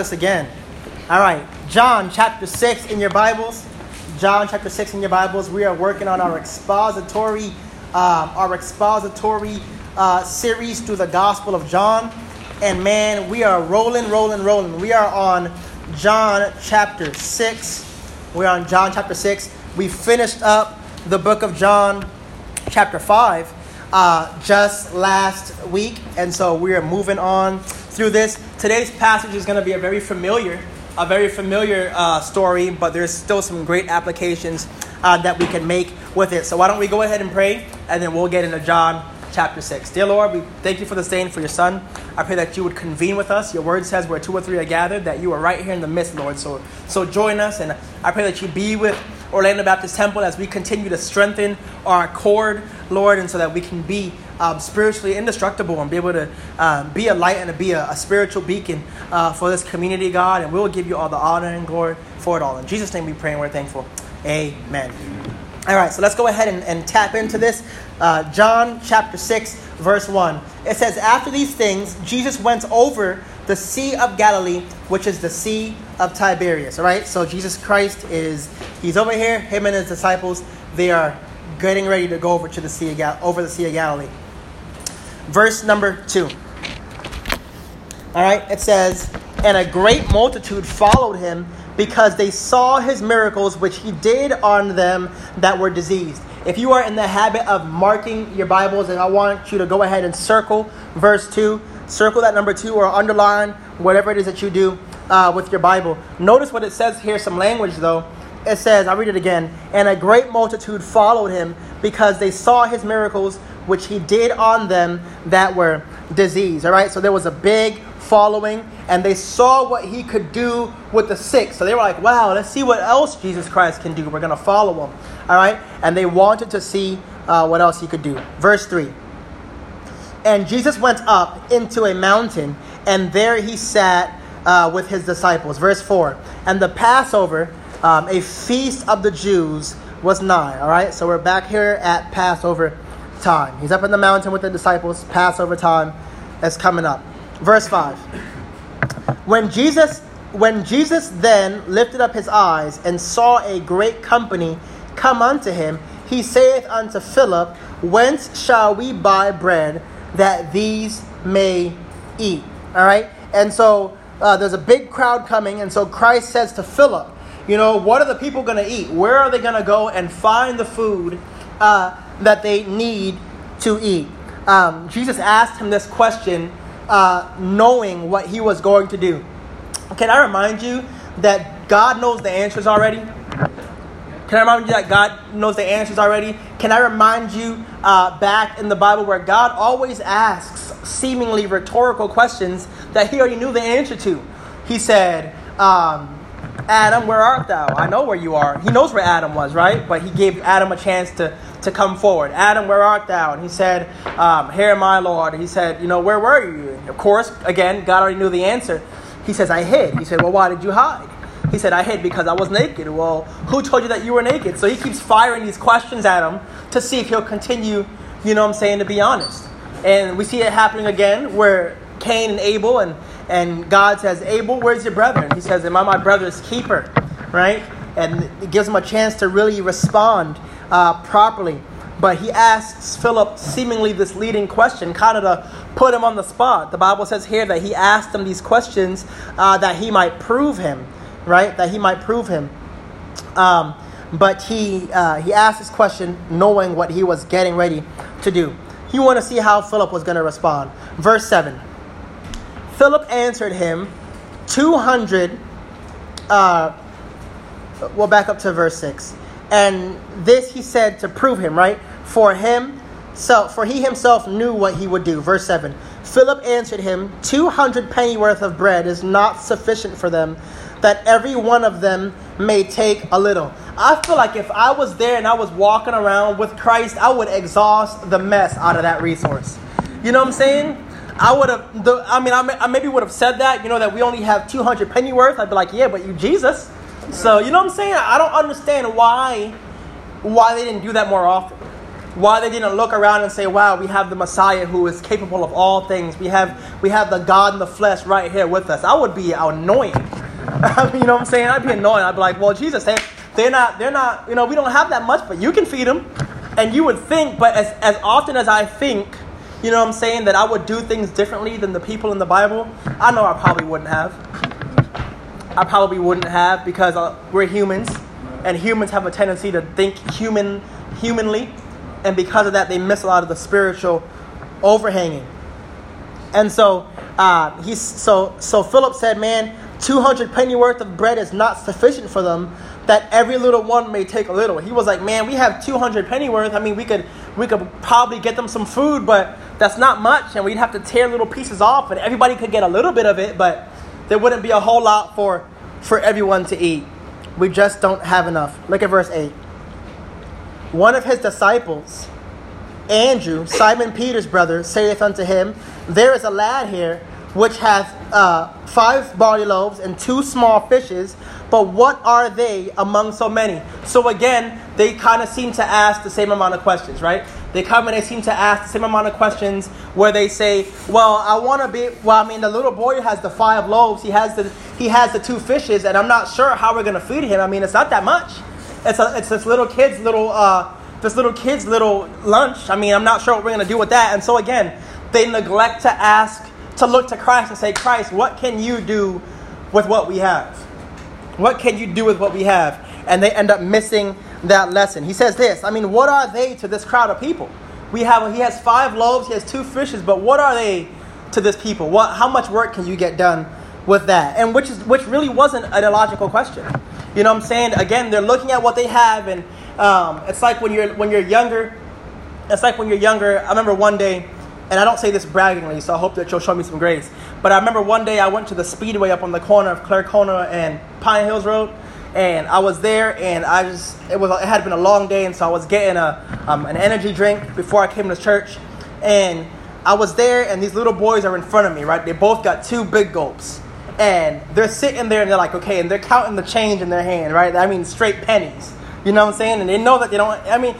us again. All right, John chapter 6 in your Bibles. John chapter 6 in your Bibles. We are working on our expository series through the Gospel of John. And man, we are rolling. We are on John chapter 6. We finished up the book of John chapter 5 just last week. And so we are moving on through this. Today's passage is going to be a very familiar story, but there's still some great applications that we can make with it. So why don't we go ahead and pray, and then we'll get into John chapter 6. Dear Lord, we thank you for this day and for your son. I pray that you would convene with us. Your word says where two or three are gathered, that you are right here in the midst, Lord. So join us, and I pray that you be with Orlando Baptist Temple as we continue to strengthen our cord, Lord, and so that we can be spiritually indestructible and be able to be a light and to be a spiritual beacon for this community, God. And we'll give you all the honor and glory for it all. In Jesus' name we pray and we're thankful. Amen. All right, so let's go ahead and tap into this. John chapter 6, verse 1. It says, after these things, Jesus went over the Sea of Galilee, which is the Sea of Tiberias. All right, so Jesus Christ he's over here. Him and his disciples, they are getting ready to go over the Sea of Galilee. Verse number 2. All right, it says, and a great multitude followed him, because they saw his miracles which he did on them that were diseased. If you are in the habit of marking your Bibles, and I want you to go ahead and circle verse 2, circle that number 2, or underline, whatever it is that you do with your Bible. Notice what it says here, some language though. It says, I'll read it again, and a great multitude followed him because they saw his miracles which he did on them that were diseased. All right, so there was a big following, and they saw what he could do with the sick. So they were like, wow, let's see what else Jesus Christ can do. We're going to follow him. All right. And they wanted to see what else he could do. Verse 3. And Jesus went up into a mountain, and there he sat with his disciples. Verse 4. And the Passover, a feast of the Jews, was nigh. All right. So we're back here at Passover time. He's up in the mountain with the disciples. Passover time is coming up. Verse 5. When Jesus then lifted up his eyes and saw a great company come unto him, he saith unto Philip, whence shall we buy bread that these may eat? All right. And so there's a big crowd coming. And so Christ says to Philip, you know, what are the people going to eat? Where are they going to go and find the food that they need to eat? Jesus asked him this question, knowing what he was going to do. Can I remind you that God knows the answers already? Can I remind you back in the Bible where God always asks seemingly rhetorical questions that he already knew the answer to? He said, Adam, where art thou? I know where you are. He knows where Adam was, right? But he gave Adam a chance to come forward. Adam, where art thou? And he said, here am I, Lord. And he said, you know, where were you? And of course, again, God already knew the answer. He says, I hid. He said, well, why did you hide? He said, I hid because I was naked. Well, who told you that you were naked? So he keeps firing these questions at him to see if he'll continue, you know what I'm saying, to be honest. And we see it happening again where Cain and Abel, and God says, Abel, where's your brethren? He says, am I my brother's keeper? Right? And it gives him a chance to really respond properly. But he asks Philip seemingly this leading question, kind of to put him on the spot. The Bible says here that he asked him these questions that he might prove him, right? That he might prove him. But he asked this question knowing what he was getting ready to do. He wanted to see how Philip was going to respond. Verse 7. Philip answered him, 200, we'll back up to verse 6. And this he said to prove him, right? For he himself knew what he would do. Verse 7. Philip answered him, 200 pennyworth of bread is not sufficient for them, that every one of them may take a little. I feel like if I was there and I was walking around with Christ, I would exhaust the mess out of that resource. You know what I'm saying? I maybe would have said that, you know, that we only have 200 penny worth. I'd be like, yeah, but you Jesus. So, you know what I'm saying? I don't understand why they didn't do that more often. Why they didn't look around and say, wow, we have the Messiah who is capable of all things. We have the God in the flesh right here with us. I would be annoying. You know what I'm saying? I'd be annoying. I'd be like, well, Jesus, they're not, you know, we don't have that much, but you can feed them. And you would think, but as often as I think, you know what I'm saying, that I would do things differently than the people in the Bible, I know I probably wouldn't have. I probably wouldn't have, because we're humans, and humans have a tendency to think humanly. And because of that, they miss a lot of the spiritual overhanging. And so Philip said, man, 200 penny worth of bread is not sufficient for them, that every little one may take a little. He was like, man, we have 200 penny worth. I mean, we could probably get them some food, but that's not much. And we'd have to tear little pieces off, and everybody could get a little bit of it, but there wouldn't be a whole lot for everyone to eat. We just don't have enough. Look at verse 8. One of his disciples, Andrew, Simon Peter's brother, saith unto him, there is a lad here which hath 5 barley loaves and 2 small fishes, but what are they among so many? So again, they kind of seem to ask the same amount of questions, right? They come and they seem to ask the same amount of questions where they say, the little boy has the 5 loaves, he has the 2 fishes, and I'm not sure how we're going to feed him. I mean, it's not that much. It's this little kid's little lunch. I mean, I'm not sure what we're going to do with that. And so again, they neglect to ask, to look to Christ and say, Christ, what can you do with what we have? What can you do with what we have? And they end up missing that lesson. He says this, I mean, what are they to this crowd of people? He has 5 loaves, he has 2 fishes, but what are they to this people? How much work can you get done with that? And which really wasn't an illogical question. You know what I'm saying? Again, they're looking at what they have, and it's like when you're younger. I remember one day, and I don't say this braggingly, so I hope that you'll show me some grace. But I remember one day I went to the Speedway up on the corner of Clarcona and Pine Hills Road, and I was there, and it had been a long day, and so I was getting an energy drink before I came to church, and I was there, and these little boys are in front of me, right? They both got 2 big gulps. And they're sitting there, and they're like, okay, and they're counting the change in their hand, right? I mean, straight pennies, you know what I'm saying? And they know that they don't, I mean,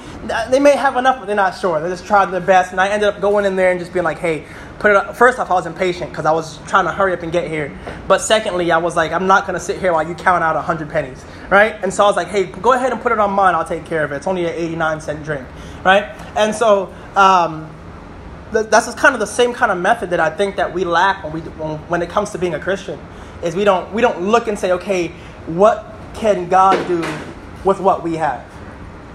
they may have enough, but they're not sure. They just tried their best, and I ended up going in there and just being like, hey, put it up. First off, I was impatient because I was trying to hurry up and get here. But secondly, I was like, I'm not going to sit here while you count out 100 pennies, right? And so I was like, hey, go ahead and put it on mine. I'll take care of it. It's only an 89-cent drink, right? And so that's just kind of the same kind of method that I think that we lack when it comes to being a Christian, is we don't look and say, okay, what can God do with what we have?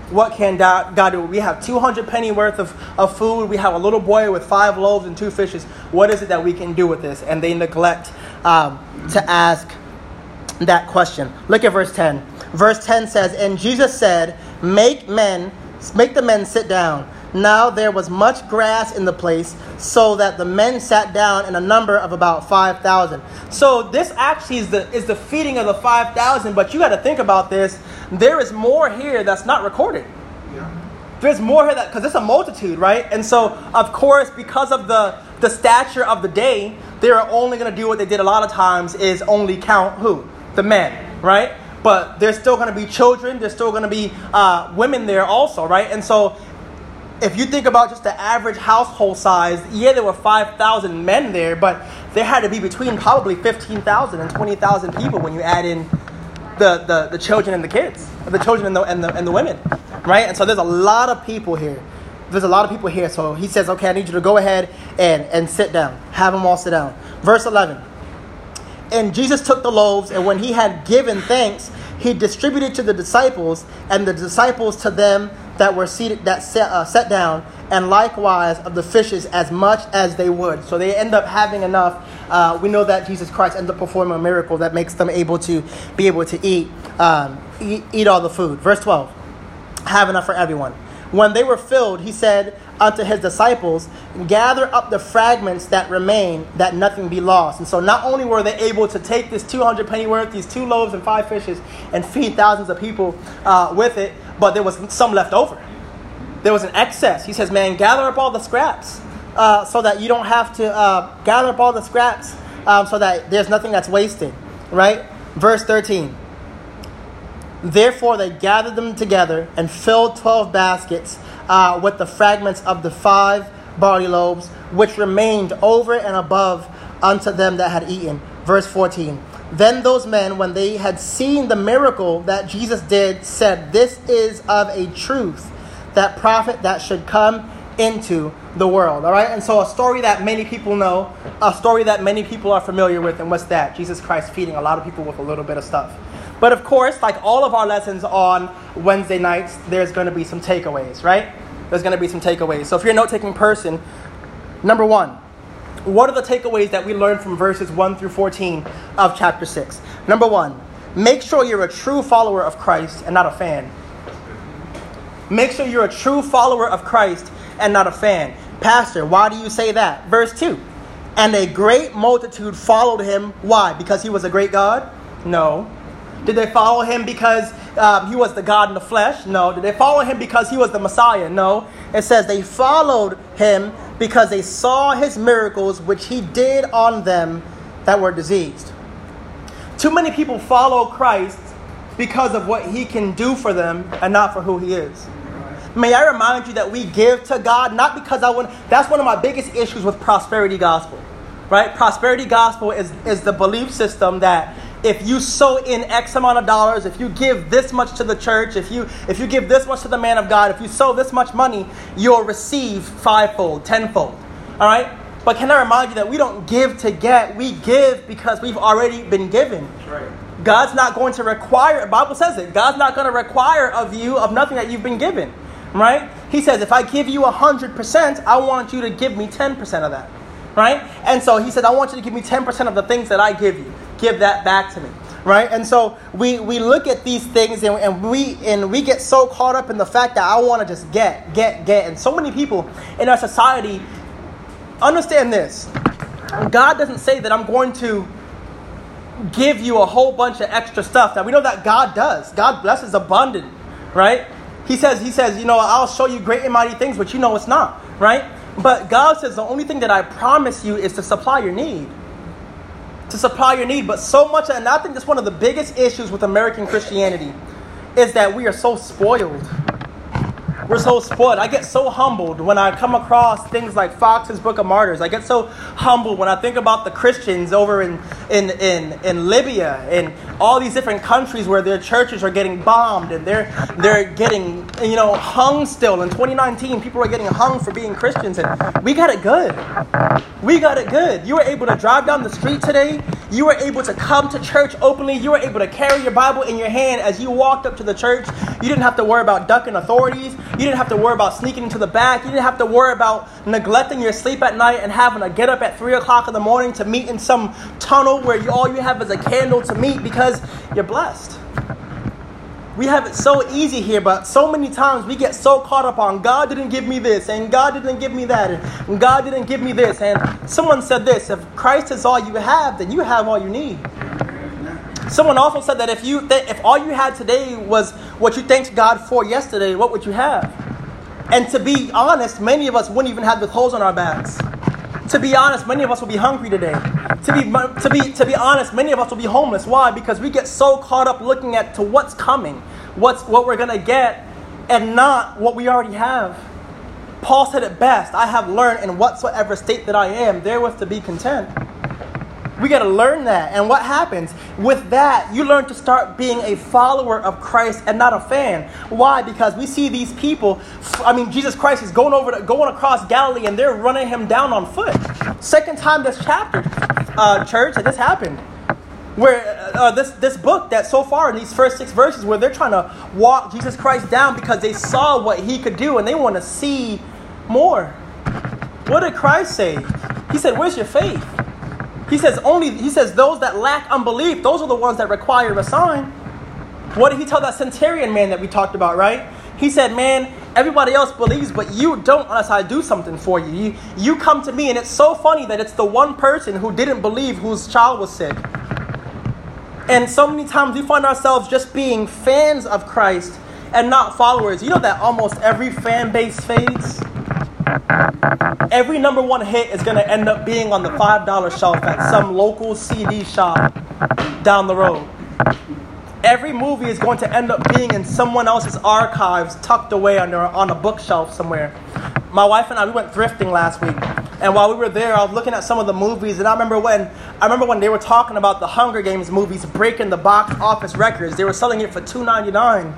What can God do? We have 200 penny worth of food. We have a little boy with 5 loaves and 2 fishes. What is it that we can do with this? And they neglect to ask that question. Look at verse 10. Verse 10 says, and Jesus said, make the men sit down. Now there was much grass in the place, so that the men sat down in a number of about 5,000. So this actually is the feeding of the 5,000, but you got to think about this. There is more here that's not recorded. Yeah. There's more here because it's a multitude, right? And so, of course, because of the stature of the day, they are only going to do what they did a lot of times, is only count who? The men, right? But there's still going to be children. There's still going to be women there also, right? And so, if you think about just the average household size, yeah, there were 5,000 men there, but there had to be between probably 15,000 and 20,000 people when you add in the children and the kids, the children and the women, right? And so there's a lot of people here. So he says, okay, I need you to go ahead and sit down. Have them all sit down. Verse 11. And Jesus took the loaves, and when he had given thanks, he distributed to the disciples, and the disciples to them that were seated, that sat down, and likewise of the fishes as much as they would. So they end up having enough. We know that Jesus Christ ended up performing a miracle that makes them able to eat all the food. Verse 12, have enough for everyone. When they were filled, he said unto his disciples, gather up the fragments that remain, that nothing be lost. And so not only were they able to take this 200 penny worth, these 2 loaves and 5 fishes, and feed thousands of people with it, but there was some left over. There was an excess. He says, man, gather up all the scraps so that you don't have to gather up all the scraps so that there's nothing that's wasted, right? Verse 13. Therefore they gathered them together and filled 12 baskets with the fragments of the 5 barley loaves, which remained over and above unto them that had eaten. Verse 14. Then those men, when they had seen the miracle that Jesus did, said, "This is of a truth, that prophet that should come into the world." All right. And so a story that many people know, a story that many people are familiar with. And what's that? Jesus Christ feeding a lot of people with a little bit of stuff. But of course, like all of our lessons on Wednesday nights, there's going to be some takeaways, right? There's going to be some takeaways. So if you're a note-taking person, number one, what are the takeaways that we learned from verses 1 through 14 of chapter 6? Number one, make sure you're a true follower of Christ and not a fan. Make sure you're a true follower of Christ and not a fan. Pastor, why do you say that? Verse 2, and a great multitude followed him. Why? Because he was a great God? No. Did they follow him because he was the God in the flesh? No. Did they follow him because he was the Messiah? No. It says they followed him because they saw his miracles, which he did on them that were diseased. Too many people follow Christ because of what he can do for them and not for who he is. May I remind you that we give to God, not because I want. That's one of my biggest issues with prosperity gospel, right? Prosperity gospel is the belief system that if you sow in X amount of dollars, if you give this much to the church, if you give this much to the man of God, if you sow this much money, you'll receive 5-fold, 10-fold. All right? But can I remind you that we don't give to get. We give because we've already been given. Right. God's not going to require, the Bible says it, God's not going to require of you of nothing that you've been given. Right? He says, if I give you 100%, I want you to give me 10% of that. Right? And so he said, I want you to give me 10% of the things that I give you. Give that back to me, right? And so we look at these things and we get so caught up in the fact that I want to just get. And so many people in our society understand this. God doesn't say that I'm going to give you a whole bunch of extra stuff. Now, we know that God does. God blesses abundant, right? He says, you know, I'll show you great and mighty things, but you know it's not, right? But God says the only thing that I promise you is to supply your need. To supply your need. But so much, and I think that's one of the biggest issues with American Christianity, is that we are so spoiled. We're so spoiled. I get so humbled when I come across things like Fox's Book of Martyrs. I get so humbled when I think about the Christians over in Libya and all these different countries where their churches are getting bombed and they're getting, you know, hung still. In 2019, people are getting hung for being Christians, and we got it good. We got it good. You were able to drive down the street today. You were able to come to church openly. You were able to carry your Bible in your hand as you walked up to the church. You didn't have to worry about ducking authorities. You didn't have to worry about sneaking into the back. You didn't have to worry about neglecting your sleep at night and having to get up at 3 o'clock in the morning to meet in some tunnel where all you have is a candle to meet, because you're blessed. We have it so easy here, but so many times we get so caught up on God didn't give me this, and God didn't give me that, and God didn't give me this. And someone said this, if Christ is all you have, then you have all you need. Someone also said that if all you had today was what you thanked God for yesterday, what would you have? And to be honest, many of us wouldn't even have the clothes on our backs. To be honest, many of us will be hungry today. To be honest, many of us will be homeless. Why? Because we get so caught up looking at to what's coming, what we're gonna get, and not what we already have. Paul said it best: "I have learned in whatsoever state that I am, therewith to be content." We got to learn that. And what happens? With that, you learn to start being a follower of Christ and not a fan. Why? Because we see these people. I mean, Jesus Christ is going across Galilee, and they're running him down on foot. Second time this chapter, church, that this happened. Where this book that so far in these first 6 verses, where they're trying to walk Jesus Christ down because they saw what he could do, and they want to see more. What did Christ say? He said, "Where's your faith?" He says, those that lack unbelief, those are the ones that require a sign. What did he tell that centurion man that we talked about, right? He said, man, everybody else believes, but you don't unless I do something for you. You come to me, and it's so funny that it's the one person who didn't believe whose child was sick. And so many times we find ourselves just being fans of Christ and not followers. You know that almost every fan base fades? Every number one hit is going to end up being on the $5 shelf at some local CD shop down the road. Every movie is going to end up being in someone else's archives, tucked away on a bookshelf somewhere. My wife and I, we went thrifting last week. And while we were there, I was looking at some of the movies, and I remember when they were talking about the Hunger Games movies breaking the box office records. They were selling it for $2.99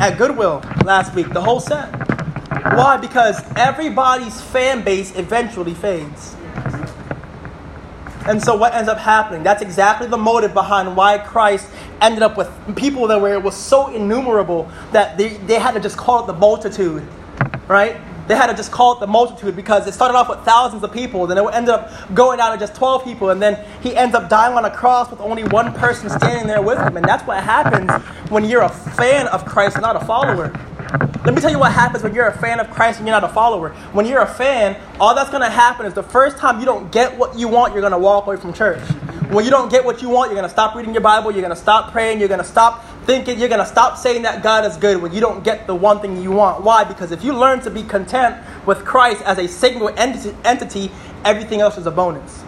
at Goodwill last week, the whole set. Why? Because everybody's fan base eventually fades. And so what ends up happening? That's exactly the motive behind why Christ ended up with people that were, it was so innumerable that they had to just call it the multitude, right? They had to just call it the multitude because it started off with thousands of people. Then it ended up going down to just 12 people. And then he ends up dying on a cross with only one person standing there with him. And that's what happens when you're a fan of Christ, not a follower. Let me tell you what happens when you're a fan of Christ and you're not a follower. When you're a fan, all that's going to happen is the first time you don't get what you want, you're going to walk away from church. When you don't get what you want, you're going to stop reading your Bible. You're going to stop praying. You're going to stop thinking. You're going to stop saying that God is good when you don't get the one thing you want. Why? Because if you learn to be content with Christ as a single entity, everything else is a bonus.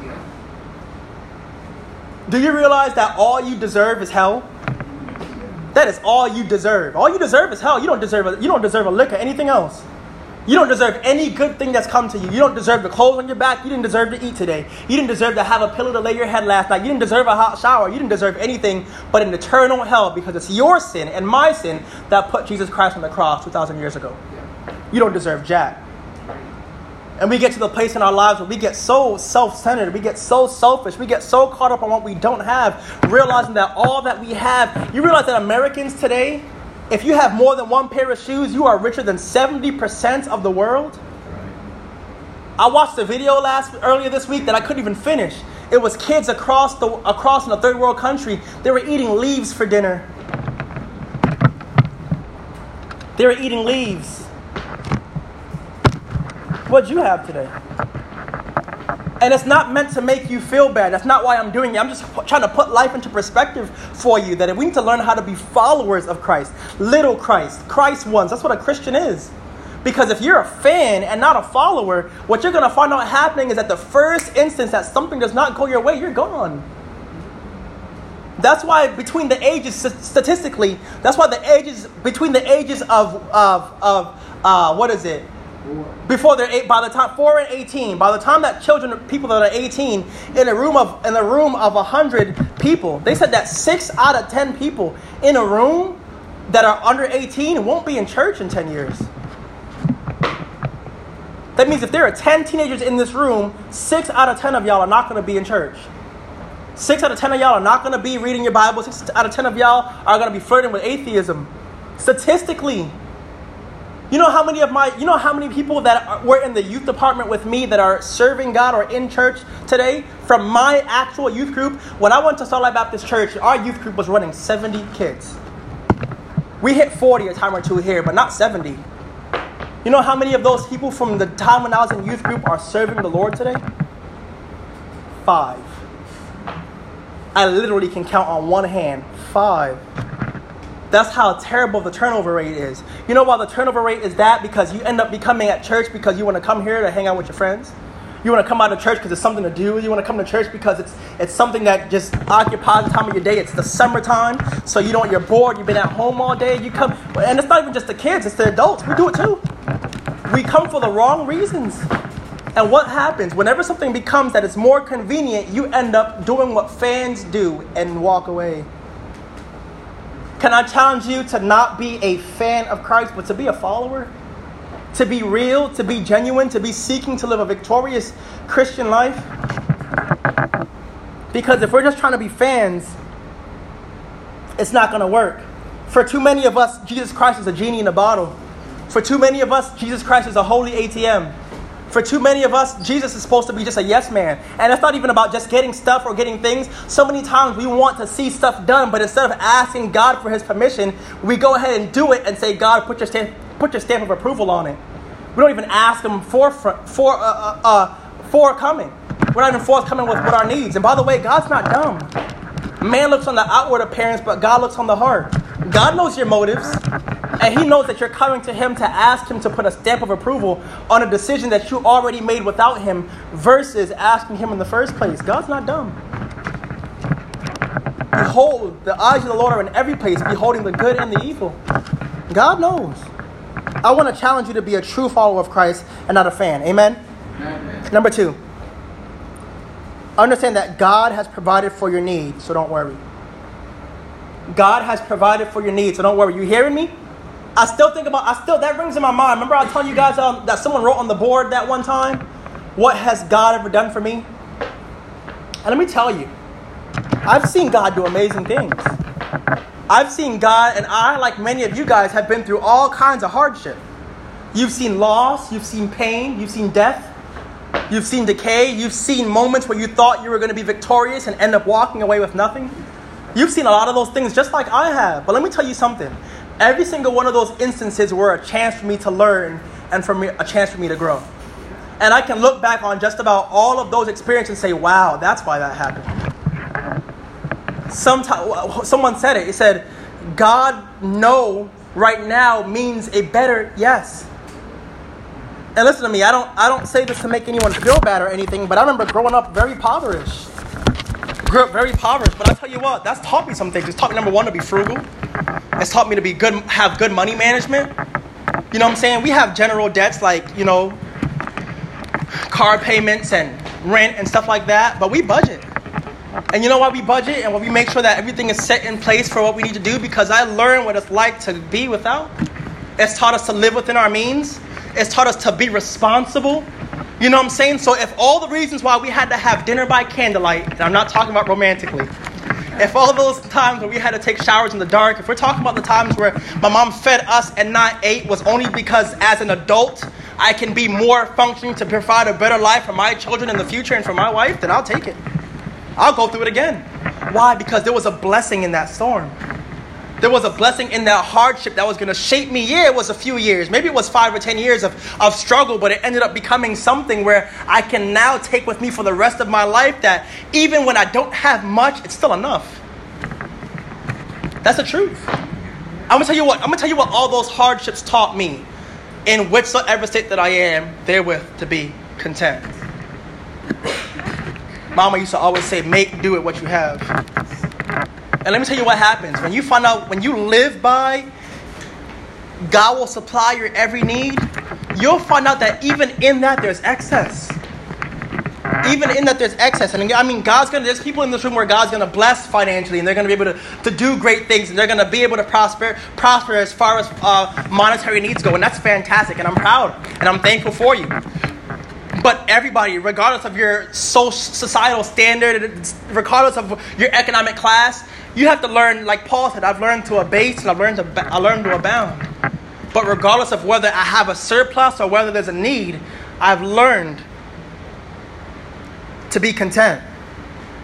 Do you realize that all you deserve is hell? That is all you deserve. All you deserve is hell. You don't deserve a lick or anything else. You don't deserve any good thing that's come to you. You don't deserve the clothes on your back. You didn't deserve to eat today. You didn't deserve to have a pillow to lay your head last night. You didn't deserve a hot shower. You didn't deserve anything but an eternal hell, because it's your sin and my sin that put Jesus Christ on the cross 2,000 years ago. You don't deserve jack. And we get to the place in our lives where we get so self-centered, we get so selfish, we get so caught up on what we don't have, realizing that all that we have, you realize that Americans today, if you have more than one pair of shoes, you are richer than 70% of the world. I watched a video earlier this week that I couldn't even finish. It was kids across in a third world country. They were eating leaves for dinner. They were eating leaves. What you have today. And it's not meant to make you feel bad. That's not why I'm doing it. I'm just trying to put life into perspective for you, that we need to learn how to be followers of Christ, little Christ, Christ ones. That's what a Christian is. Because if you're a fan and not a follower, what you're going to find out happening is that the first instance that something does not go your way, you're gone. That's why between the ages, statistically, that's why the ages, between the ages of what is it? Before they're eight, by the time 4 and 18, by the time that people that are 18 in a room of 100 people, they said that 6 out of 10 people in a room that are under 18 won't be in church in 10 years. That means if there are 10 teenagers in this room, 6 out of 10 of y'all are not going to be in church. 6 out of 10 of y'all are not going to be reading your Bible. 6 out of 10 of y'all are going to be flirting with atheism. Statistically. You know how many people were in the youth department with me that are serving God or in church today from my actual youth group? When I went to Salt Lake Baptist Church, our youth group was running 70 kids. We hit 40 a time or two here, but not 70. You know how many of those people from the time when I was in youth group are serving the Lord today? 5. I literally can count on one hand. 5. That's how terrible the turnover rate is. You know why the turnover rate is that? Because you end up becoming at church because you want to come here to hang out with your friends. You want to come out of church because it's something to do. You want to come to church because it's something that just occupies the time of your day. It's the summertime, so you're bored. You've been at home all day. You come, and it's not even just the kids. It's the adults. We do it too. We come for the wrong reasons. And what happens? Whenever something becomes that it's more convenient, you end up doing what fans do and walk away. Can I challenge you to not be a fan of Christ, but to be a follower? To be real, to be genuine, to be seeking to live a victorious Christian life? Because if we're just trying to be fans, it's not going to work. For too many of us, Jesus Christ is a genie in a bottle. For too many of us, Jesus Christ is a holy ATM. For too many of us, Jesus is supposed to be just a yes man. And it's not even about just getting stuff or getting things. So many times we want to see stuff done, but instead of asking God for his permission, we go ahead and do it and say, God, put your stamp of approval on it. We don't even ask him for coming. We're not even forthcoming with our needs. And by the way, God's not dumb. Man looks on the outward appearance, but God looks on the heart. God knows your motives. And he knows that you're coming to him to ask him to put a stamp of approval on a decision that you already made without him versus asking him in the first place. God's not dumb. Behold, the eyes of the Lord are in every place, beholding the good and the evil. God knows. I want to challenge you to be a true follower of Christ and not a fan. Amen? Amen. Number two, understand that God has provided for your needs, so don't worry. God has provided for your needs, so don't worry. You hearing me? That rings in my mind. Remember I was telling you guys that someone wrote on the board that one time, what has God ever done for me? And let me tell you, I've seen God do amazing things. I've seen God, and I, like many of you guys, have been through all kinds of hardship. You've seen loss, you've seen pain, you've seen death, you've seen decay, you've seen moments where you thought you were going to be victorious and end up walking away with nothing. You've seen a lot of those things just like I have. But let me tell you something. Every single one of those instances were a chance for me to learn and a chance for me to grow. And I can look back on just about all of those experiences and say, wow, that's why that happened. Someone said it. It said, God no right now means a better yes. And listen to me, I don't say this to make anyone feel bad or anything, but I remember growing up very impoverished. Grew up very impoverished, but I tell you what, that's taught me some things. It's taught me, number one, to be frugal. It's taught me to be good, have good money management. You know what I'm saying? We have general debts like, you know, car payments and rent and stuff like that, but we budget. And you know why we budget and why we make sure that everything is set in place for what we need to do? Because I learned what it's like to be without. It's taught us to live within our means. It's taught us to be responsible. You know what I'm saying? So if all the reasons why we had to have dinner by candlelight, and I'm not talking about romantically, if all those times where we had to take showers in the dark, if we're talking about the times where my mom fed us and not ate was only because as an adult I can be more functioning to provide a better life for my children in the future and for my wife, then I'll take it. I'll go through it again. Why? Because there was a blessing in that storm. There was a blessing in that hardship that was going to shape me. Yeah, it was a few years. Maybe it was 5 or 10 years of struggle, but it ended up becoming something where I can now take with me for the rest of my life that even when I don't have much, it's still enough. That's the truth. I'm going to tell you what all those hardships taught me. In whichsoever state that I am, therewith to be content. Mama used to always say, make do it what you have. And let me tell you what happens. When you find out, when you live by, God will supply your every need, you'll find out that even in that there's excess. Even in that there's excess. And I mean, there's people in this room where God's going to bless financially and they're going to be able to do great things and they're going to be able to prosper as far as monetary needs go. And that's fantastic. And I'm proud. And I'm thankful for you. But everybody, regardless of your societal standard, regardless of your economic class, you have to learn, like Paul said, I've learned to abase and I've learned to abound. But regardless of whether I have a surplus or whether there's a need, I've learned to be content.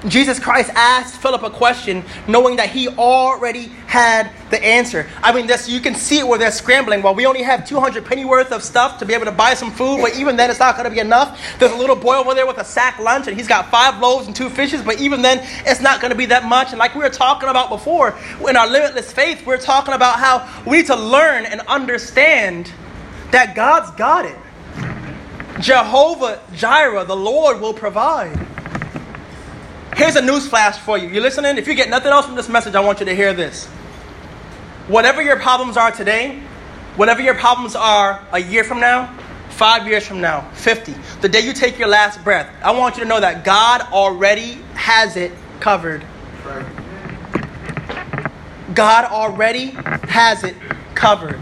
Jesus Christ asked Philip a question knowing that he already had the answer. I mean, you can see it where they're scrambling. Well, we only have 200 penny worth of stuff to be able to buy some food, but even then it's not going to be enough. There's a little boy over there with a sack lunch, and he's got 5 loaves and 2 fishes, but even then it's not going to be that much. And like we were talking about before, in our limitless faith, we're talking about how we need to learn and understand that God's got it. Jehovah Jireh, the Lord will provide. Here's a news flash for you. You listening? If you get nothing else from this message, I want you to hear this. Whatever your problems are today, whatever your problems are a year from now, 5 years from now, 50, the day you take your last breath, I want you to know that God already has it covered. God already has it covered.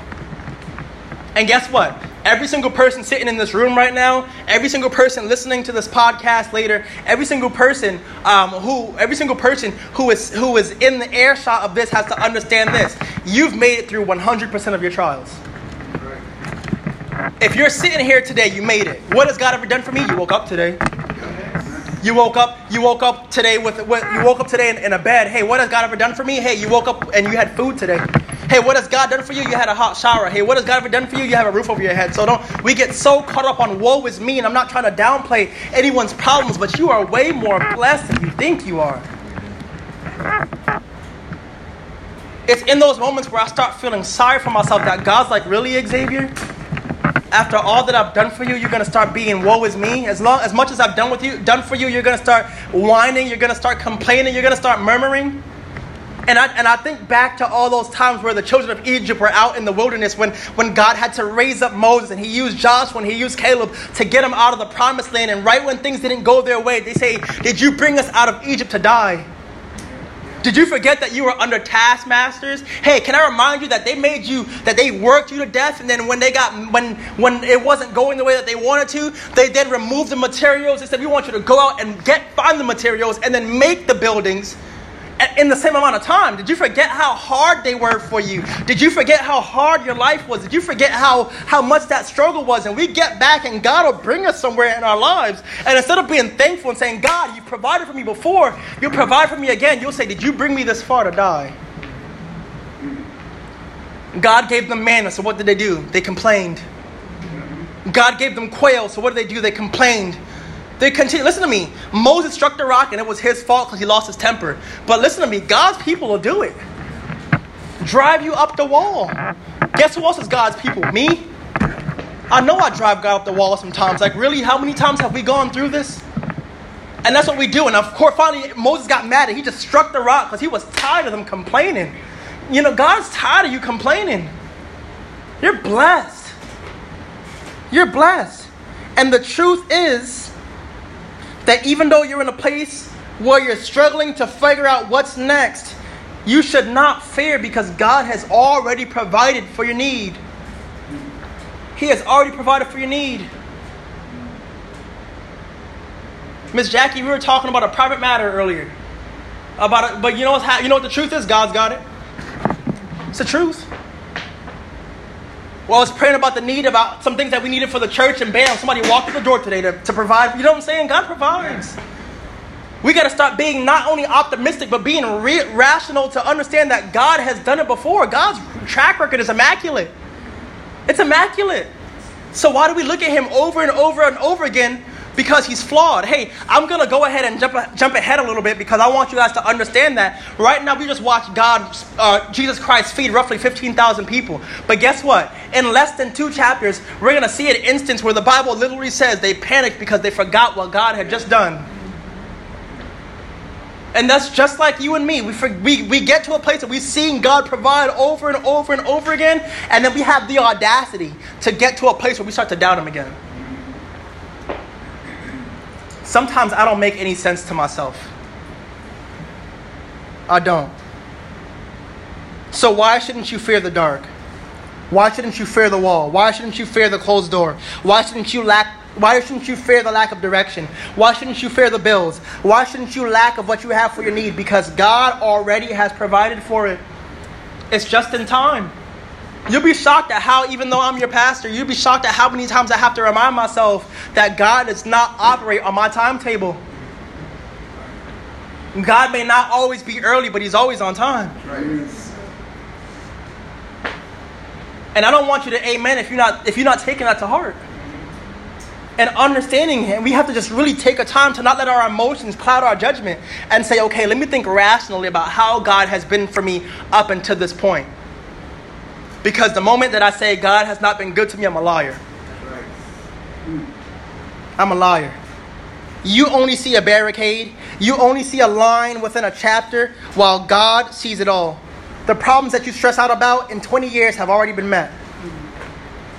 And guess what? Every single person sitting in this room right now, every single person listening to this podcast later, every single person who is in the earshot of this has to understand this. You've made it through 100% of your trials. If you're sitting here today, you made it. What has God ever done for me? You woke up today. You woke up today in a bed. Hey, what has God ever done for me? Hey, you woke up and you had food today. Hey, what has God done for you? You had a hot shower. Hey, what has God ever done for you? You have a roof over your head. So we get so caught up on woe is me, and I'm not trying to downplay anyone's problems, but you are way more blessed than you think you are. It's in those moments where I start feeling sorry for myself that God's like, really, Xavier? After all that I've done for you, you're going to start being woe is me? As much as I've done for you, you're going to start whining, you're going to start complaining, you're going to start murmuring? And I think back to all those times where the children of Egypt were out in the wilderness when God had to raise up Moses, and he used Joshua and he used Caleb to get them out of the promised land. And right when things didn't go their way, they say, "Did you bring us out of Egypt to die? Did you forget that you were under taskmasters? Hey, can I remind you that they made you, that they worked you to death, and then when it wasn't going the way that they wanted to, they then removed the materials. They said, we want you to go out and find the materials and then make the buildings in the same amount of time. Did you forget how hard they were for you? Did you forget how hard your life was? Did you forget how much that struggle was?" And we get back and God will bring us somewhere in our lives. And instead of being thankful and saying, "God, you provided for me before, you'll provide for me again," you'll say, "Did you bring me this far to die?" God gave them manna, so what did they do? They complained. God gave them quail, so what did they do? They complained. They continue. Listen to me. Moses struck the rock and it was his fault because he lost his temper. But listen to me. God's people will do it. Drive you up the wall. Guess who else is God's people? Me. I know I drive God up the wall sometimes. Like, really, how many times have we gone through this? And that's what we do. And of course, finally, Moses got mad and he just struck the rock because he was tired of them complaining. You know, God's tired of you complaining. You're blessed. You're blessed. And the truth is that even though you're in a place where you're struggling to figure out what's next, you should not fear because God has already provided for your need. He has already provided for your need. Miss Jackie, we were talking about a private matter earlier. But you know what the truth is? God's got it. It's the truth. Well, I was praying about the need, about some things that we needed for the church, and bam, somebody walked through the door today to provide. You know what I'm saying? God provides. We got to stop being not only optimistic, but being rational to understand that God has done it before. God's track record is immaculate. It's immaculate. So why do we look at him over and over and over again? Because he's flawed. Hey, I'm going to go ahead and jump ahead a little bit because I want you guys to understand that. Right now, we just watched Jesus Christ feed roughly 15,000 people. But guess what? In less than 2 chapters, we're going to see an instance where the Bible literally says they panicked because they forgot what God had just done. And that's just like you and me. We get to a place that we've seen God provide over and over and over again, and then we have the audacity to get to a place where we start to doubt him again. Sometimes I don't make any sense to myself. I don't. So why shouldn't you fear the dark? Why shouldn't you fear the wall? Why shouldn't you fear the closed door? Why shouldn't you fear the lack of direction? Why shouldn't you fear the bills? Why shouldn't you lack of what you have for your need? Because God already has provided for it. It's just in time. You'll be shocked at how, even though I'm your pastor, you'll be shocked at how many times I have to remind myself that God does not operate on my timetable. God may not always be early, but he's always on time. And I don't want you to amen if you're not taking that to heart. And understanding him, we have to just really take a time to not let our emotions cloud our judgment and say, okay, let me think rationally about how God has been for me up until this point. Because the moment that I say God has not been good to me, I'm a liar. I'm a liar. You only see a barricade. You only see a line within a chapter while God sees it all. The problems that you stress out about in 20 years have already been met.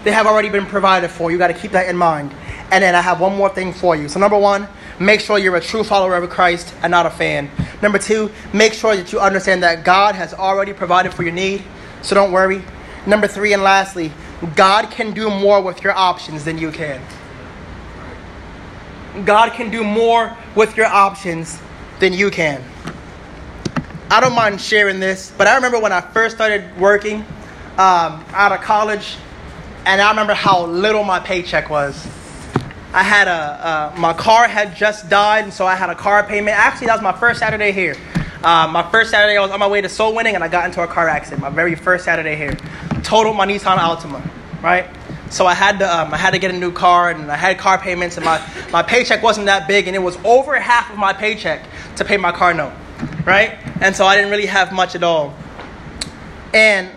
They have already been provided for. You got to keep that in mind. And then I have one more thing for you. So number one, make sure you're a true follower of Christ and not a fan. Number two, make sure that you understand that God has already provided for your need. So don't worry. Number three, and lastly, God can do more with your options than you can. God can do more with your options than you can. I don't mind sharing this, but I remember when I first started working out of college, and I remember how little my paycheck was. I had my car had just died, and so I had a car payment. Actually, that was my first Saturday here. My first Saturday, I was on my way to soul winning, and I got into a car accident. My very first Saturday here, totaled my Nissan Altima, right? So I had to get a new car, and I had car payments, and my paycheck wasn't that big, and it was over half of my paycheck to pay my car note, right? And so I didn't really have much at all. And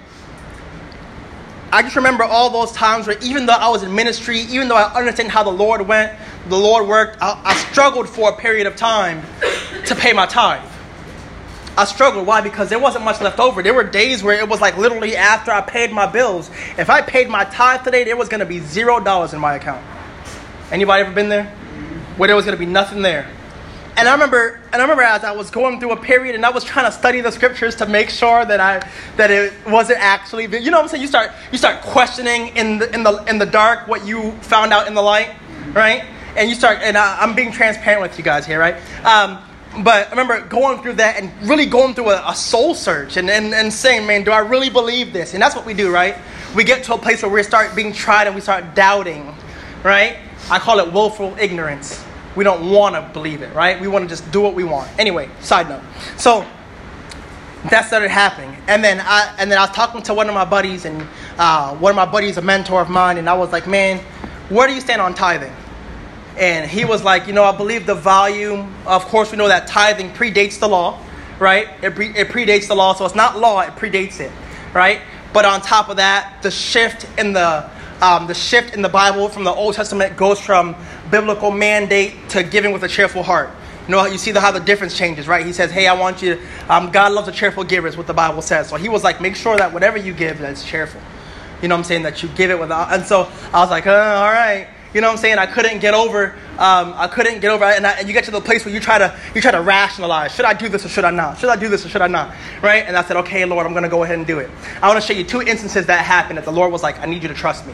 I just remember all those times where, even though I was in ministry, even though I understand how the Lord worked, I struggled for a period of time to pay my tithe. I struggled. Why? Because there wasn't much left over. There were days where it was like literally after I paid my bills. If I paid my tithe today, there was going to be $0 in my account. Anybody ever been there? Where there was going to be nothing there. And I remember as I was going through a period and I was trying to study the scriptures to make sure that it wasn't actually, you know what I'm saying? You start questioning in the dark what you found out in the light, right? And you start, and I'm being transparent with you guys here, right? But I remember going through that and really going through a soul search and saying, man, do I really believe this? And that's what we do, right? We get to a place where we start being tried and we start doubting, right? I call it willful ignorance. We don't want to believe it, right? We want to just do what we want. Anyway, side note. So that started happening. And then I was talking to one of my buddies, and one of my buddies, a mentor of mine, and I was like, man, where do you stand on tithing? And he was like, you know, I believe the value, of course we know that tithing predates the law, right? It predates the law, so it's not law, it predates it, right? But on top of that, the shift in the Bible from the Old Testament goes from biblical mandate to giving with a cheerful heart. You know, you see how the difference changes, right? He says, hey, I want you to, God loves a cheerful giver, is what the Bible says. So he was like, make sure that whatever you give, that it's cheerful. You know what I'm saying? That you give it without, and so I was like, all right. You know what I'm saying? I couldn't get over. And you get to the place where you try to rationalize. Should I do this or should I not? Should I do this or should I not? Right? And I said, okay, Lord, I'm going to go ahead and do it. I want to show you two instances that happened that the Lord was like, I need you to trust me.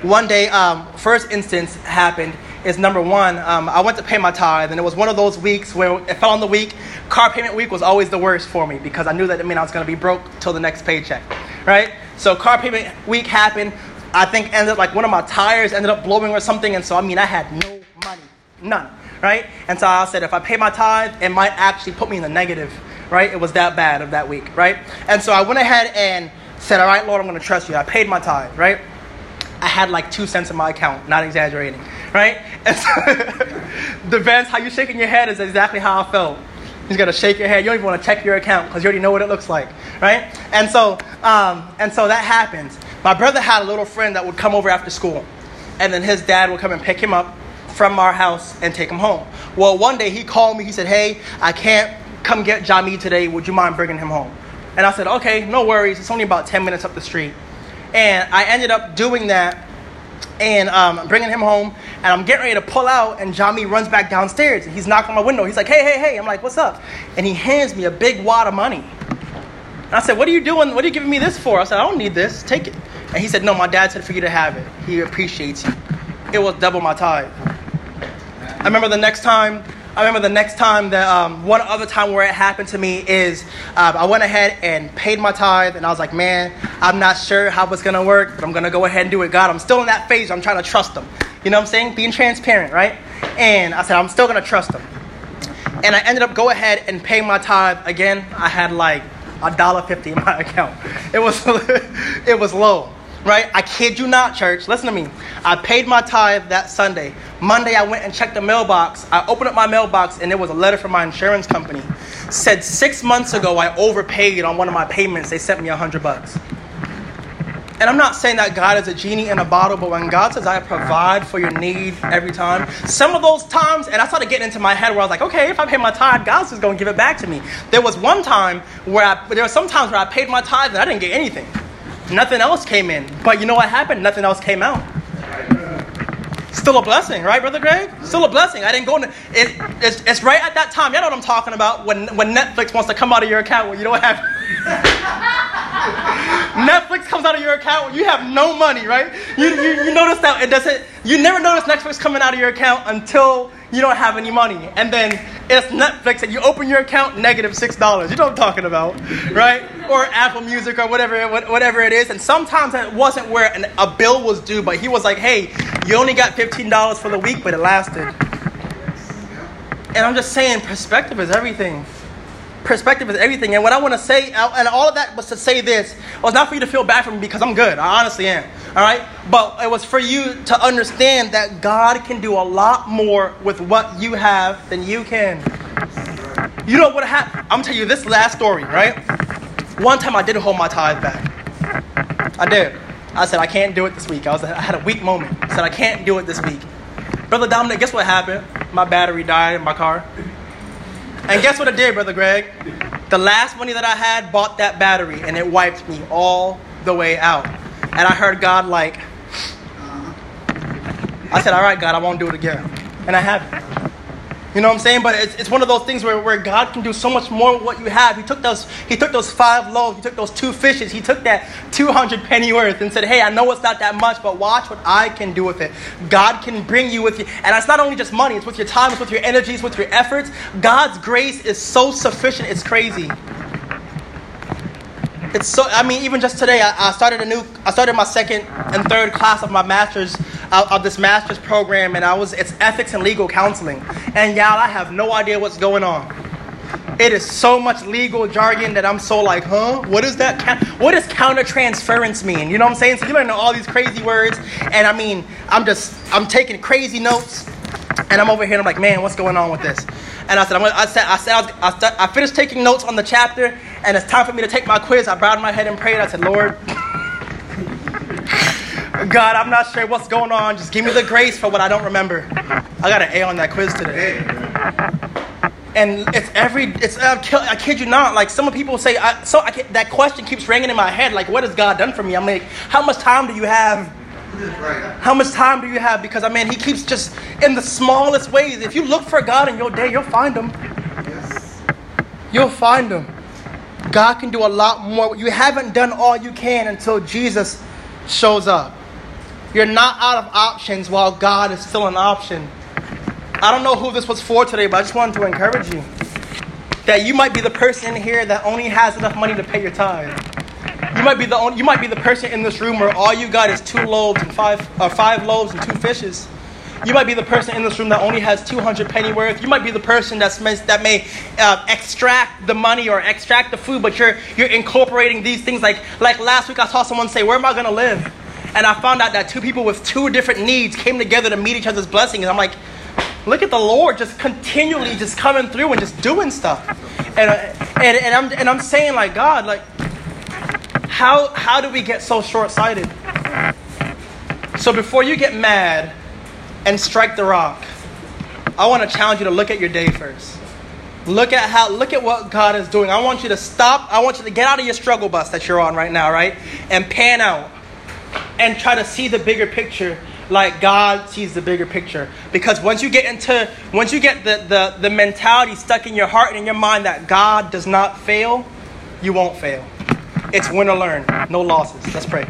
One day, first instance happened is number one. I went to pay my tithe, and it was one of those weeks where it fell on the week. Car payment week was always the worst for me because I knew that it meant I was going to be broke till the next paycheck. Right? So car payment week happened. I think ended up like one of my tires ended up blowing or something. And so, I mean, I had no money, none, right? And so I said, if I pay my tithe, it might actually put me in the negative, right? It was that bad of that week, right? And so I went ahead and said, all right, Lord, I'm going to trust you. I paid my tithe, right? I had like 2 cents in my account, not exaggerating, right? And so the Vance, how you shaking your head is exactly how I felt. You just got to shake your head. You don't even want to check your account because you already know what it looks like, right? And so, that happens. My brother had a little friend that would come over after school, and then his dad would come and pick him up from our house and take him home. Well, one day he called me. He said, hey, I can't come get Jami today. Would you mind bringing him home? And I said, okay, no worries. It's only about 10 minutes up the street. And I ended up doing that and bringing him home. And I'm getting ready to pull out, and Jami runs back downstairs. And he's knocking on my window. He's like, hey, hey, hey. I'm like, what's up? And he hands me a big wad of money. And I said, what are you doing? What are you giving me this for? I said, I don't need this. Take it. And he said, no, my dad said for you to have it. He appreciates you. It was double my tithe. I remember the next time that one other time where it happened to me is I went ahead and paid my tithe. And I was like, man, I'm not sure how it's going to work, but I'm going to go ahead and do it. God, I'm still in that phase. I'm trying to trust him. You know what I'm saying? Being transparent, right? And I said, I'm still going to trust him. And I ended up go ahead and pay my tithe again. I had like $1.50 in my account. It was low, right? I kid you not, church. Listen to me. I paid my tithe that Sunday. Monday, I went and checked the mailbox. I opened up my mailbox, and there was a letter from my insurance company. It said 6 months ago, I overpaid on one of my payments. They sent me $100. And I'm not saying that God is a genie in a bottle, but when God says, I provide for your need every time, some of those times, and I started getting into my head where I was like, okay, if I pay my tithe, God's just going to give it back to me. There was one time where there were some times where I paid my tithe and I didn't get anything. Nothing else came in. But you know what happened? Nothing else came out. Still a blessing, right, Brother Greg? Still a blessing. I didn't go into it. It's right at that time. You know what I'm talking about when Netflix wants to come out of your account where you don't have... Netflix comes out of your account when you have no money, right? You notice that it doesn't. You never notice Netflix coming out of your account until you don't have any money, and then it's Netflix, and you open your account -$6. You know what I'm talking about, right? Or Apple Music or whatever it is. And sometimes it wasn't where a bill was due, but he was like, "Hey, you only got $15 for the week, but it lasted." And I'm just saying, perspective is everything. Perspective is everything. And what I want to say, and all of that was to say this, was not for you to feel bad for me because I'm good. I honestly am. All right? But it was for you to understand that God can do a lot more with what you have than you can. You know what happened? I'm going to tell you this last story, right? One time I did hold my tithe back. I did. I said, I can't do it this week. I had a weak moment. I said, I can't do it this week. Brother Dominic, guess what happened? My battery died in my car. And guess what it did, Brother Greg? The last money that I had bought that battery, and it wiped me all the way out. And I heard God like, I said, all right, God, I won't do it again. And I haven't. You know what I'm saying? But it's one of those things where God can do so much more with what you have. He took those 5 loaves. He took those 2 fishes. He took that 200 penny worth and said, hey, I know it's not that much, but watch what I can do with it. God can bring you with you. And it's not only just money. It's with your time. It's with your energy. It's with your efforts. God's grace is so sufficient. It's crazy. It's so, I mean, even just today, I started my 2nd and 3rd class of my master's, of this master's program, and it's ethics and legal counseling. And y'all, I have no idea what's going on. It is so much legal jargon that I'm so like, huh? What is that? What does countertransference mean? You know what I'm saying? So you learn all these crazy words, and I mean, I'm taking crazy notes, and I'm over here, and I'm like, man, what's going on with this? And I finished taking notes on the chapter, and it's time for me to take my quiz. I bowed my head and prayed. I said, Lord, God, I'm not sure what's going on. Just give me the grace for what I don't remember. I got an A on that quiz today. And I kid you not, like some people say, that question keeps ringing in my head, like, what has God done for me? I'm like, how much time do you have? How much time do you have? Because, I mean, he keeps just in the smallest ways. If you look for God in your day, you'll find him. Yes. You'll find him. God can do a lot more. You haven't done all you can until Jesus shows up. You're not out of options while God is still an option. I don't know who this was for today, but I just wanted to encourage you that you might be the person in here that only has enough money to pay your tithe. You might be the person in this room where all you got is 2 loaves and 5 loaves and 2 fishes. You might be the person in this room that only has 200 penny worth. You might be the person that may extract the money or extract the food, but you're incorporating these things. Like last week, I saw someone say, "Where am I going to live?" And I found out that 2 people with 2 different needs came together to meet each other's blessings. And I'm like, look at the Lord just continually just coming through and just doing stuff. And I'm saying, like, God, like, How do we get so short-sighted? So before you get mad and strike the rock, I want to challenge you to look at your day first. Look at what God is doing. I want you to stop. I want you to get out of your struggle bus that you're on right now, right? And pan out and try to see the bigger picture like God sees the bigger picture. Because once you get the mentality stuck in your heart and in your mind that God does not fail, you won't fail. It's win or learn, no losses. Let's pray.